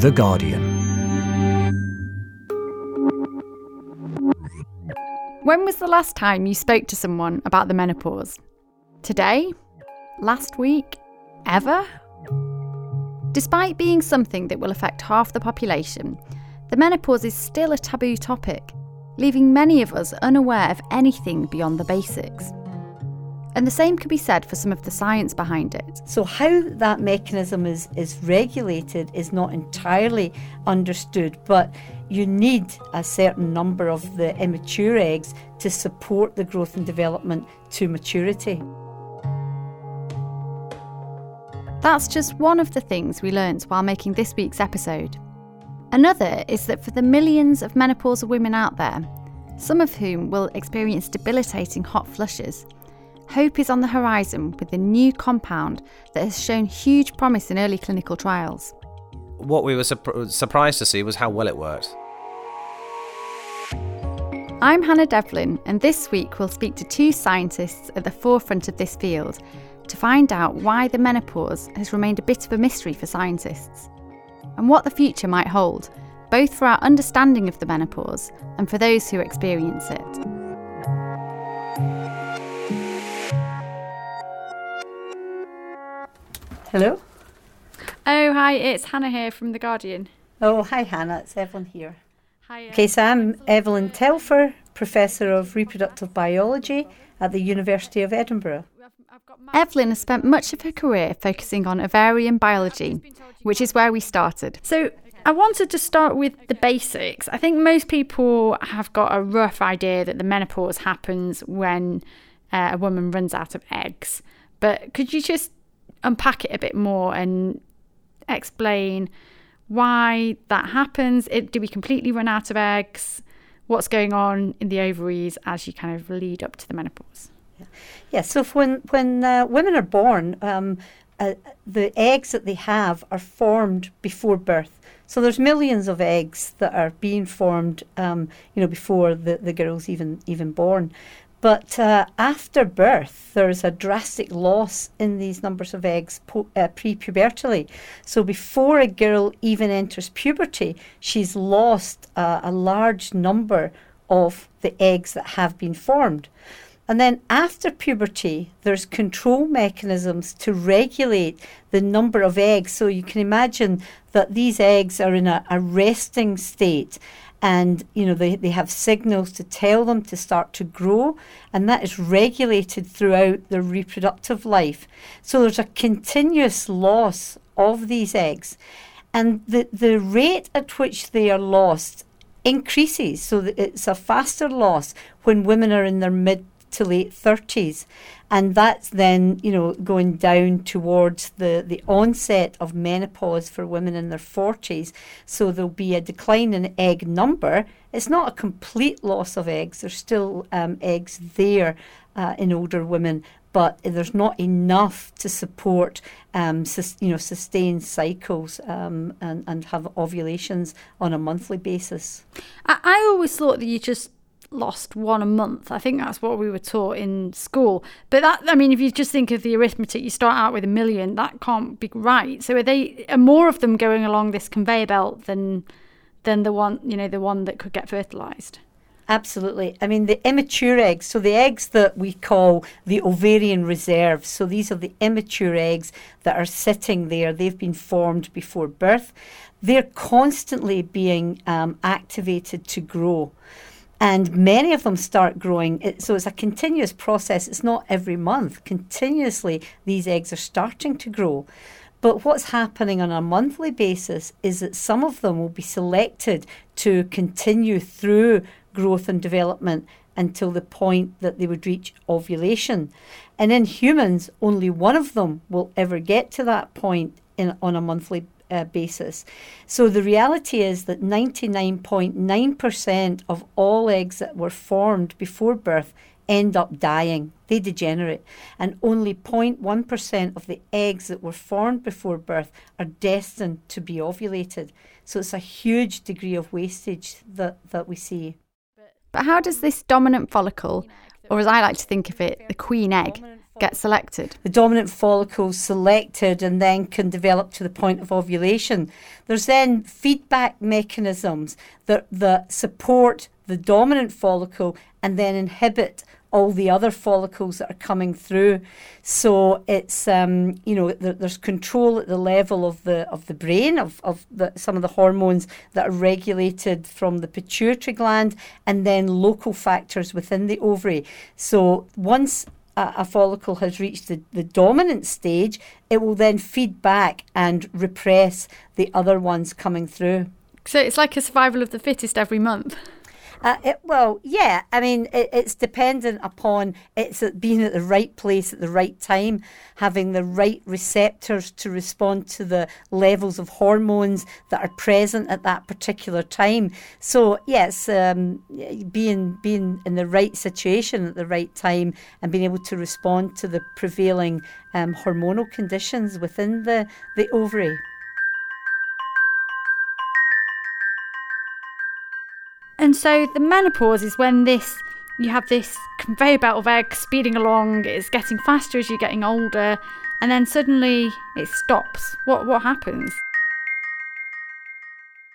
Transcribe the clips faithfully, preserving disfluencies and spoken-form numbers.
The Guardian. When was the last time you spoke to someone about the menopause? Today? Last week? Ever? Despite being something that will affect half the population, the menopause is still a taboo topic, leaving many of us unaware of anything beyond the basics. And the same can be said for some of the science behind it. So how that mechanism is, is regulated is not entirely understood, but you need a certain number of the immature eggs to support the growth and development to maturity. That's just one of the things we learnt while making this week's episode. Another is that for the millions of menopausal women out there, some of whom will experience debilitating hot flushes, hope is on the horizon with a new compound that has shown huge promise in early clinical trials. What we were su- surprised to see was how well it worked. I'm Hannah Devlin, and this week we'll speak to two scientists at the forefront of this field to find out why the menopause has remained a bit of a mystery for scientists, and what the future might hold, both for our understanding of the menopause and for those who experience it. Hello. Oh, hi, it's Hannah here from The Guardian. Oh, hi, Hannah, it's Evelyn here. Hi. Okay, so I'm Evelyn Telfer, Professor of Reproductive Biology at the University of Edinburgh. Evelyn has spent much of her career focusing on ovarian biology, which is where we started. So I wanted to start with the basics. I think most people have got a rough idea that the menopause happens when uh, a woman runs out of eggs. But could you just unpack it a bit more and explain why that happens? It, do we completely run out of eggs? What's going on in the ovaries as you kind of lead up to the menopause? Yeah, yeah so if when, when uh, women are born, um, uh, the eggs that they have are formed before birth. So there's millions of eggs that are being formed, um, you know, before the, the girl's even, even born. But uh, after birth, there's a drastic loss in these numbers of eggs po- uh, pre-pubertally. So before a girl even enters puberty, she's lost uh, a large number of the eggs that have been formed. And then after puberty, there's control mechanisms to regulate the number of eggs. So you can imagine that these eggs are in a, a resting state. And, you know, they, they have signals to tell them to start to grow, and that is regulated throughout their reproductive life. So there's a continuous loss of these eggs, and the, the rate at which they are lost increases. So it's a faster loss when women are in their mid to late thirties. And that's then, you know, going down towards the, the onset of menopause for women in their forties. So there'll be a decline in egg number. It's not a complete loss of eggs. There's still um, eggs there uh, in older women, but there's not enough to support, um, sus- you know, sustained cycles um, and, and have ovulations on a monthly basis. I, I always thought that you just lost one a month. I think that's what we were taught in school. But that, I mean, if you just think of the arithmetic, you start out with a million, that can't be right. So are they, are more of them going along this conveyor belt than than the one, you know, the one that could get fertilized? Absolutely. I mean, the immature eggs, so the eggs that we call the ovarian reserve, so these are the immature eggs that are sitting there. They've been formed before birth. They're constantly being um, activated to grow. And many of them start growing. It, so it's a continuous process. It's not every month. Continuously, these eggs are starting to grow. But what's happening on a monthly basis is that some of them will be selected to continue through growth and development until the point that they would reach ovulation. And in humans, only one of them will ever get to that point in, on a monthly basis. Uh, basis. So the reality is that ninety-nine point nine percent of all eggs that were formed before birth end up dying. They degenerate. And only zero point one percent of the eggs that were formed before birth are destined to be ovulated. So it's a huge degree of wastage that, that we see. But how does this dominant follicle, or as I like to think of it, the queen egg, get selected? The dominant follicle is selected and then can develop to the point of ovulation. There's then feedback mechanisms that, that support the dominant follicle and then inhibit all the other follicles that are coming through. So it's, um, you know, th- there's control at the level of the of the brain, of, of the, some of the hormones that are regulated from the pituitary gland, and then local factors within the ovary. So once a, a follicle has reached the, the dominant stage, it will then feed back and repress the other ones coming through. So it's like a survival of the fittest every month. Uh, it, well, yeah, I mean, it, it's dependent upon it's being at the right place at the right time, having the right receptors to respond to the levels of hormones that are present at that particular time. So, yes, um, being, being in the right situation at the right time and being able to respond to the prevailing um, hormonal conditions within the, the ovary. And so the menopause is when this you have this conveyor belt of eggs speeding along. It's getting faster as you're getting older, and then suddenly it stops. What what happens?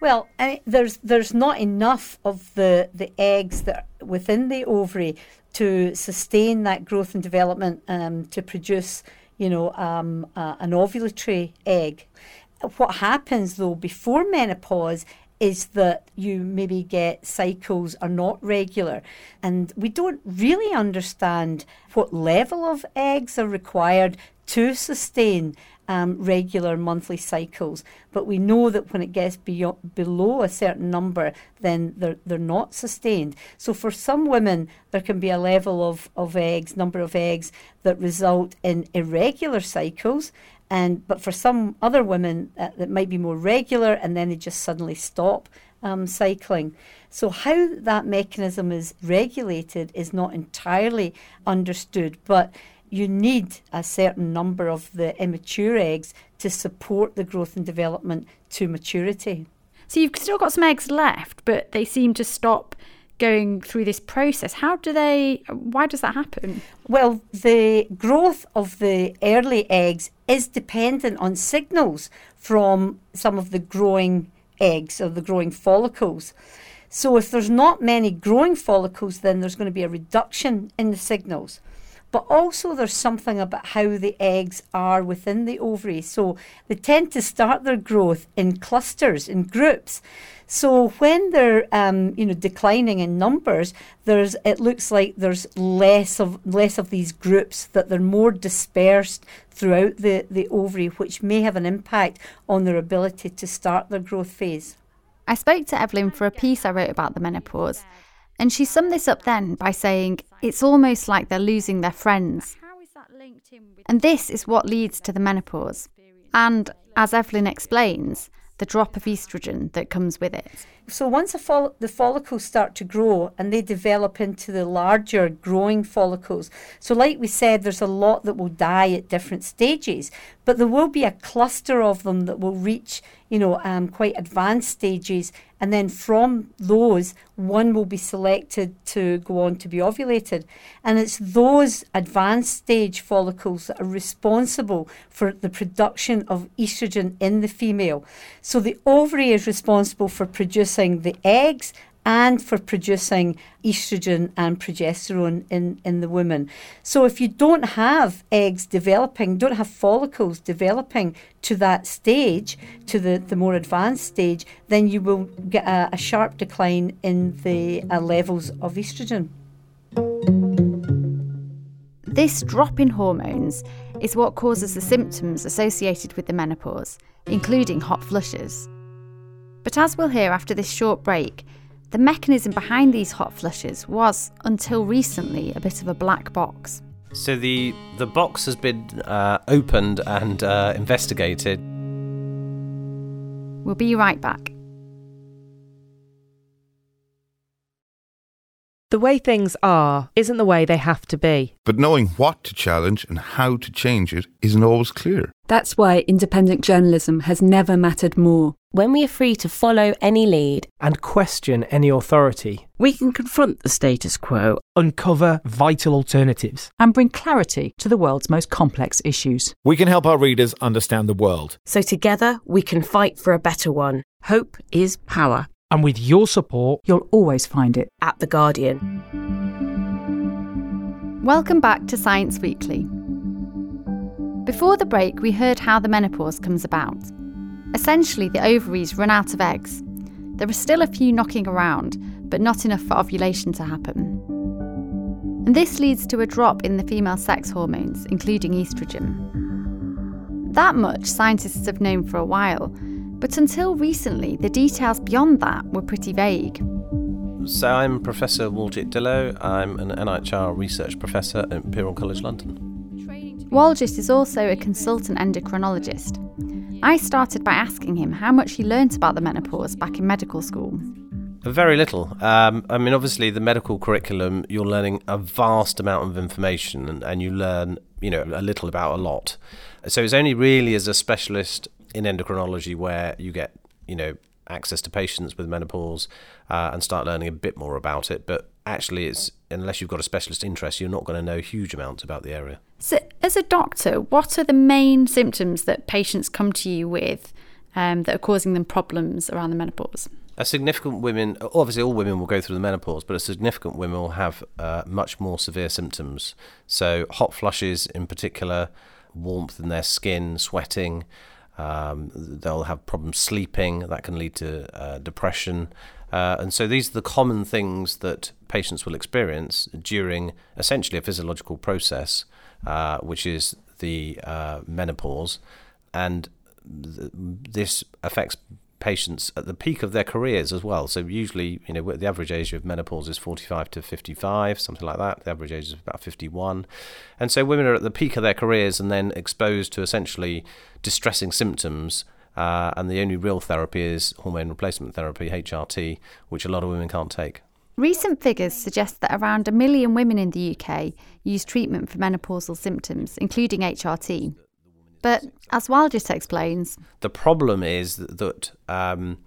Well, I, there's there's not enough of the, the eggs that are within the ovary to sustain that growth and development um, to produce, you know, um, uh, an ovulatory egg. What happens though before menopause is that you maybe get cycles are not regular, and we don't really understand what level of eggs are required to sustain um, regular monthly cycles. But we know that when it gets beyond, below a certain number, then they're, they're not sustained. So for some women, there can be a level of, of eggs, number of eggs that result in irregular cycles. And but for some other women uh, that might be more regular, and then they just suddenly stop um, cycling. So how that mechanism is regulated is not entirely understood, but you need a certain number of the immature eggs to support the growth and development to maturity. So you've still got some eggs left, but they seem to stop going through this process. How do they, why does that happen? Well, the growth of the early eggs is dependent on signals from some of the growing eggs or the growing follicles. So if there's not many growing follicles, then there's going to be a reduction in the signals. But also there's something about how the eggs are within the ovary. So they tend to start their growth in clusters, in groups. So when they're, um, you know, declining in numbers, there's it looks like there's less of less of these groups, that they're more dispersed throughout the, the ovary, which may have an impact on their ability to start their growth phase. I spoke to Evelyn for a piece I wrote about the menopause. And she summed this up then by saying, it's almost like they're losing their friends. And this is what leads to the menopause. And as Evelyn explains, the drop of oestrogen that comes with it. So once a fo- the follicles start to grow and they develop into the larger growing follicles. So like we said, there's a lot that will die at different stages, but there will be a cluster of them that will reach, you know, um, quite advanced stages. And then from those, one will be selected to go on to be ovulated. And it's those advanced stage follicles that are responsible for the production of oestrogen in the female. So the ovary is responsible for producing the eggs and for producing oestrogen and progesterone in, in the woman. So if you don't have eggs developing, don't have follicles developing to that stage, to the, the more advanced stage, then you will get a, a sharp decline in the uh, levels of oestrogen. This drop in hormones is what causes the symptoms associated with the menopause, including hot flushes. But as we'll hear after this short break, the mechanism behind these hot flushes was, until recently, a bit of a black box. So the, the box has been uh, opened and uh, investigated. We'll be right back. The way things are isn't the way they have to be. But knowing what to challenge and how to change it isn't always clear. That's why independent journalism has never mattered more. When we are free to follow any lead and question any authority, we can confront the status quo, uncover vital alternatives, and bring clarity to the world's most complex issues. We can help our readers understand the world. So together we can fight for a better one. Hope is power. And with your support, you'll always find it at The Guardian. Welcome back to Science Weekly. Before the break, we heard how the menopause comes about. Essentially, the ovaries run out of eggs. There are still a few knocking around, but not enough for ovulation to happen. And this leads to a drop in the female sex hormones, including oestrogen. That much scientists have known for a while, but until recently, the details beyond that were pretty vague. So I'm Professor Waljit Dhillon. I'm an N I H R research professor at Imperial College London. Waljit is also a consultant endocrinologist. I started by asking him how much he learnt about the menopause back in medical school. Very little. Um, I mean, obviously, the medical curriculum, you're learning a vast amount of information and, and you learn, you know, a little about a lot. So it's only really as a specialist in endocrinology where you get, you know, access to patients with menopause uh, and start learning a bit more about it. But actually, it's unless you've got a specialist interest, you're not going to know huge amounts about the area. So as a doctor, what are the main symptoms that patients come to you with um, that are causing them problems around the menopause? A significant women, obviously all women will go through the menopause, but a significant women will have uh, much more severe symptoms. So hot flushes in particular, warmth in their skin, sweating. Um, they'll have problems sleeping, that can lead to uh, depression. Uh, and so these are the common things that patients will experience during essentially a physiological process, uh, which is the uh, menopause. And th- this affects patients at the peak of their careers as well. So usually, you know, the average age of menopause is forty-five to fifty-five, something like that. The average age is about fifty-one. And so women are at the peak of their careers and then exposed to essentially distressing symptoms. Uh, and the only real therapy is hormone replacement therapy, H R T, which a lot of women can't take. Recent figures suggest that around a million women in the U K use treatment for menopausal symptoms, including H R T. But as Waljit explains, the problem is that um,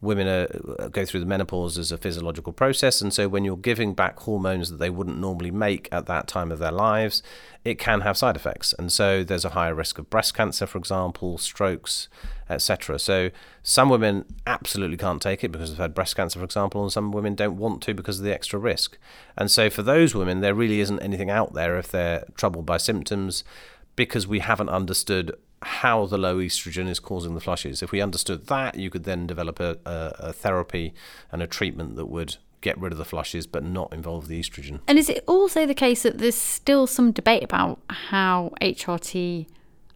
women are, go through the menopause as a physiological process, and so when you're giving back hormones that they wouldn't normally make at that time of their lives, it can have side effects. And so there's a higher risk of breast cancer, for example, strokes, et cetera. So some women absolutely can't take it because they've had breast cancer, for example, and some women don't want to because of the extra risk. And so for those women, there really isn't anything out there if they're troubled by symptoms, because we haven't understood how the low oestrogen is causing the flushes. If we understood that, you could then develop a, a, a therapy and a treatment that would get rid of the flushes but not involve the oestrogen. And is it also the case that there's still some debate about how H R T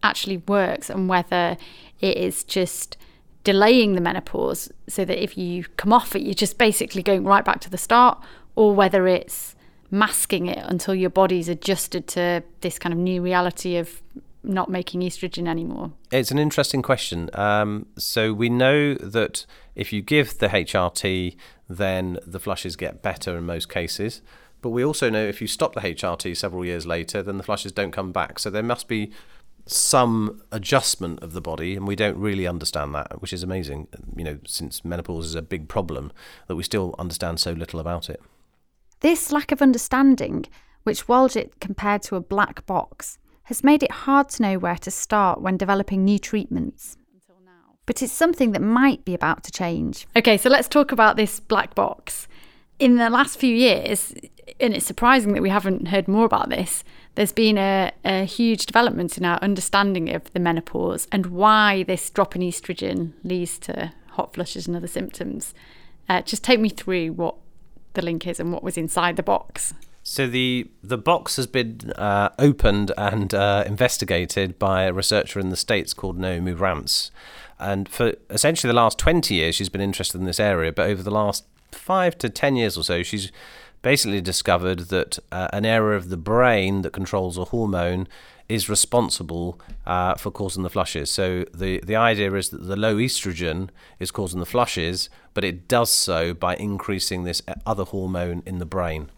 actually works and whether it is just delaying the menopause so that if you come off it, you're just basically going right back to the start, or whether it's masking it until your body's adjusted to this kind of new reality of not making oestrogen anymore? It's an interesting question. Um, so we know that if you give the H R T, then the flushes get better in most cases. But we also know if you stop the H R T several years later, then the flushes don't come back. So there must be some adjustment of the body, and we don't really understand that, which is amazing, you know, since menopause is a big problem, that we still understand so little about it. This lack of understanding, which Waljit compared to a black box, has made it hard to know where to start when developing new treatments. But it's something that might be about to change. Okay, so let's talk about this black box. In the last few years, and it's surprising that we haven't heard more about this, there's been a, a huge development in our understanding of the menopause and why this drop in oestrogen leads to hot flushes and other symptoms. Uh, just take me through what the link is and what was inside the box. So the the box has been uh, opened and uh, investigated by a researcher in the States called Naomi Rants. And for essentially the last twenty years, she's been interested in this area. But over the last five to ten years or so, she's basically discovered that uh, an area of the brain that controls a hormone is responsible uh, for causing the flushes. So the, the idea is that the low estrogen is causing the flushes, but it does so by increasing this other hormone in the brain.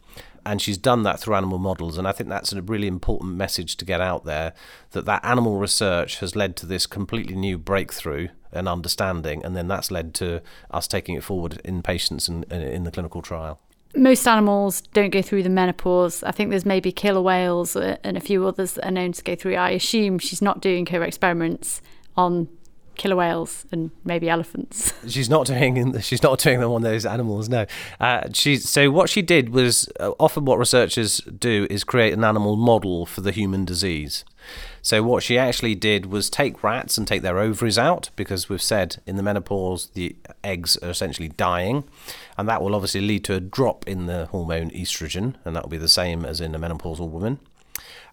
And she's done that through animal models. And I think that's a really important message to get out there, that that animal research has led to this completely new breakthrough and understanding. And then that's led to us taking it forward in patients and in the clinical trial. Most animals don't go through the menopause. I think there's maybe killer whales and a few others that are known to go through. I assume she's not doing her experiments on killer whales and maybe elephants. She's not doing she's not doing them on those animals, no. Uh, she, so what she did was, uh, often what researchers do is create an animal model for the human disease. So what she actually did was take rats and take their ovaries out, because we've said in the menopause the eggs are essentially dying, and that will obviously lead to a drop in the hormone estrogen, and that will be the same as in a menopausal woman.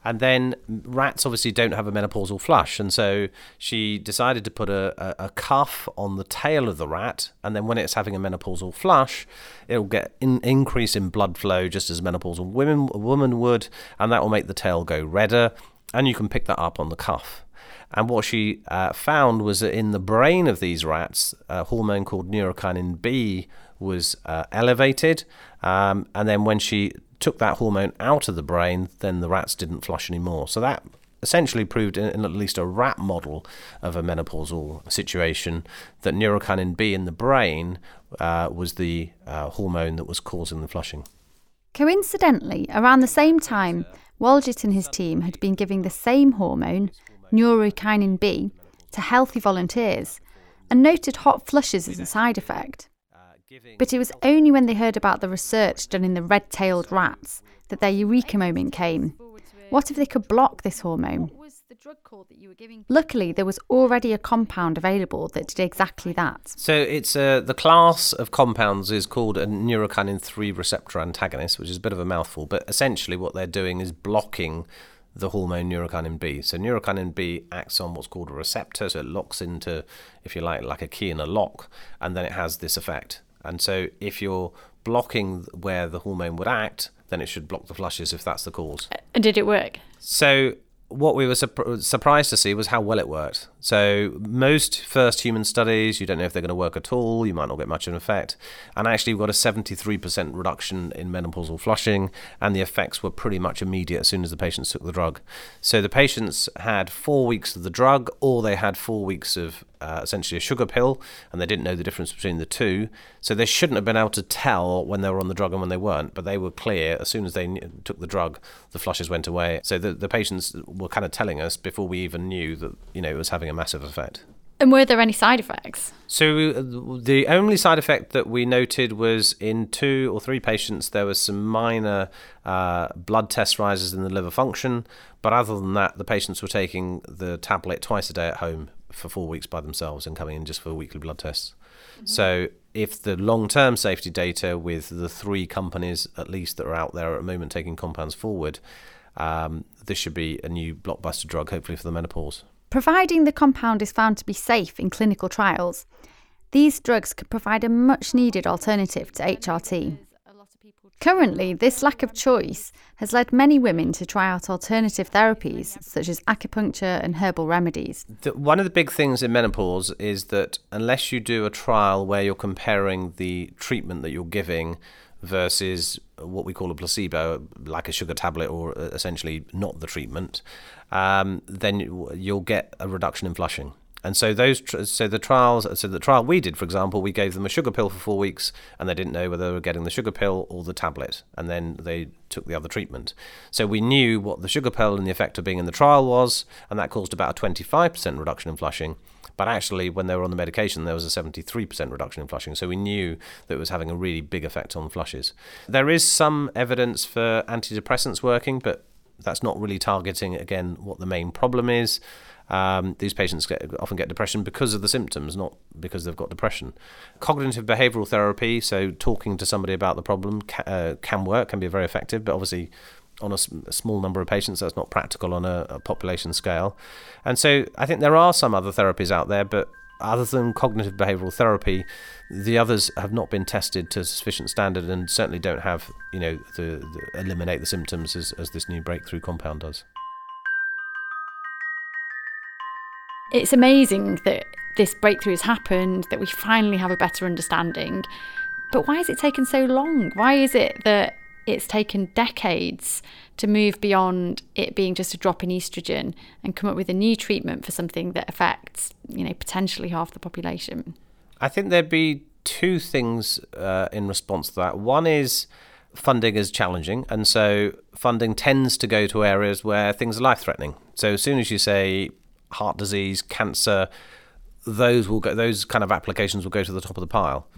And then rats obviously don't have a menopausal flush, and so she decided to put a, a, a cuff on the tail of the rat, and then when it's having a menopausal flush, it'll get an increase in blood flow just as menopausal women a woman would, and that will make the tail go redder, and you can pick that up on the cuff. And what she uh, found was that in the brain of these rats, a hormone called neurokinin three was uh, elevated, um, and then when she took that hormone out of the brain, then the rats didn't flush anymore. So that essentially proved, in at least a rat model of a menopausal situation, that neurokinin three in the brain uh, was the uh, hormone that was causing the flushing. Coincidentally, around the same time, Waljit and his team had been giving the same hormone, neurokinin three, to healthy volunteers, and noted hot flushes as a side effect. But it was only when they heard about the research done in the red-tailed rats that their eureka moment came. What if they could block this hormone? Luckily, there was already a compound available that did exactly that. So it's uh, the class of compounds is called a neurokinin three receptor antagonist, which is a bit of a mouthful, but essentially what they're doing is blocking the hormone neurokinin three. So neurokinin three acts on what's called a receptor, so it locks into, if you like, like a key in a lock, and then it has this effect. And so if you're blocking where the hormone would act, then it should block the flushes if that's the cause. And did it work? So what we were su- surprised to see was how well it worked. So most first human studies, you don't know if they're going to work at all, you might not get much of an effect. And actually, we got a seventy-three percent reduction in menopausal flushing, and the effects were pretty much immediate as soon as the patients took the drug. So the patients had four weeks of the drug, or they had four weeks of uh, essentially a sugar pill, and they didn't know the difference between the two. So they shouldn't have been able to tell when they were on the drug and when they weren't, but they were clear. As soon as they took the drug, the flushes went away. So the, the patients were kind of telling us before we even knew that, you know, it was having a massive effect. And were there any side effects? So the only side effect that we noted was in two or three patients, there was some minor uh, blood test rises in the liver function. But other than that, the patients were taking the tablet twice a day at home for four weeks by themselves and coming in just for weekly blood tests. Mm-hmm. So if the long-term safety data with the three companies, at least, that are out there at the moment taking compounds forward, um, this should be a new blockbuster drug, hopefully, for the menopause. Providing the compound is found to be safe in clinical trials, these drugs could provide a much-needed alternative to H R T. Currently, this lack of choice has led many women to try out alternative therapies, such as acupuncture and herbal remedies. The, one of the big things in menopause is that unless you do a trial where you're comparing the treatment that you're giving versus what we call a placebo, like a sugar tablet, or essentially not the treatment, um, then you'll get a reduction in flushing. And so those, so the trials, so the trial we did, for example, we gave them a sugar pill for four weeks, and they didn't know whether they were getting the sugar pill or the tablet, and then they took the other treatment. So we knew what the sugar pill and the effect of being in the trial was, and that caused about a twenty-five percent reduction in flushing. But actually, when they were on the medication, there was a seventy-three percent reduction in flushing. So we knew that it was having a really big effect on flushes. There is some evidence for antidepressants working, but that's not really targeting, again, what the main problem is. Um, these patients get, often get depression because of the symptoms, not because they've got depression. Cognitive behavioural therapy, so talking to somebody about the problem, ca- uh, can work, can be very effective, but obviously on a, a small number of patients, that's not practical on a, a population scale. And so I think there are some other therapies out there, but other than cognitive behavioural therapy, the others have not been tested to sufficient standard, and certainly don't have, you know, the, the eliminate the symptoms as, as this new breakthrough compound does. It's amazing that this breakthrough has happened, that we finally have a better understanding. But why has it taken so long? Why is it that it's taken decades to move beyond it being just a drop in estrogen and come up with a new treatment for something that affects, you know, potentially half the population? I think there'd be two things uh, in response to that. One is funding is challenging, and so funding tends to go to areas where things are life-threatening. So as soon as you say heart disease, cancer, those will go, those kind of applications will go to the top of the pile.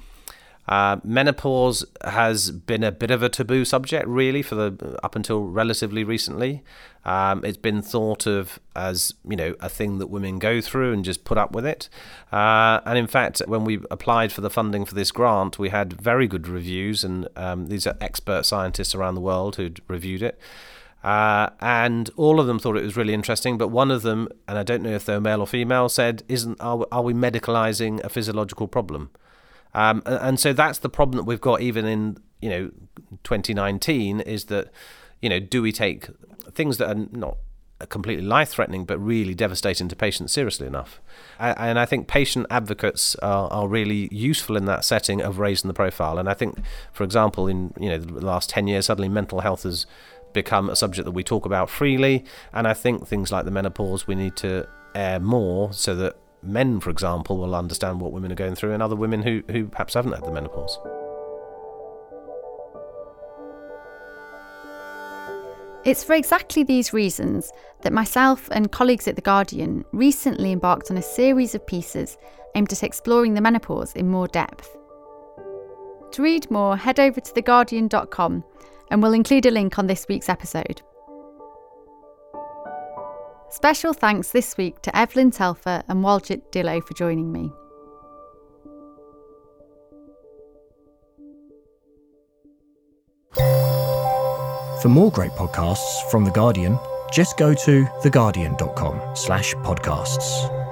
Uh, menopause has been a bit of a taboo subject, really, for the up until relatively recently. Um, it's been thought of as, you know, a thing that women go through and just put up with it. Uh, and in fact, when we applied for the funding for this grant, we had very good reviews, and um, these are expert scientists around the world who'd reviewed it. Uh, and all of them thought it was really interesting, but one of them, and I don't know if they're male or female, said, "Isn't are, are we medicalizing a physiological problem?" Um, and so that's the problem that we've got even in, you know, twenty nineteen, is that, you know, do we take things that are not completely life-threatening but really devastating to patients seriously enough? And I think patient advocates are, are really useful in that setting of raising the profile. And I think, for example, in, you know, the last ten years, suddenly mental health has become a subject that we talk about freely. And I think things like the menopause we need to air more so that men, for example, will understand what women are going through, and other women who, who perhaps haven't had the menopause. It's for exactly these reasons that myself and colleagues at The Guardian recently embarked on a series of pieces aimed at exploring the menopause in more depth. To read more, head over to the guardian dot com, and we'll include a link on this week's episode. Special thanks this week to Evelyn Telfer and Waljit Dhillon for joining me. For more great podcasts from The Guardian, just go to theguardian dot com slash podcasts.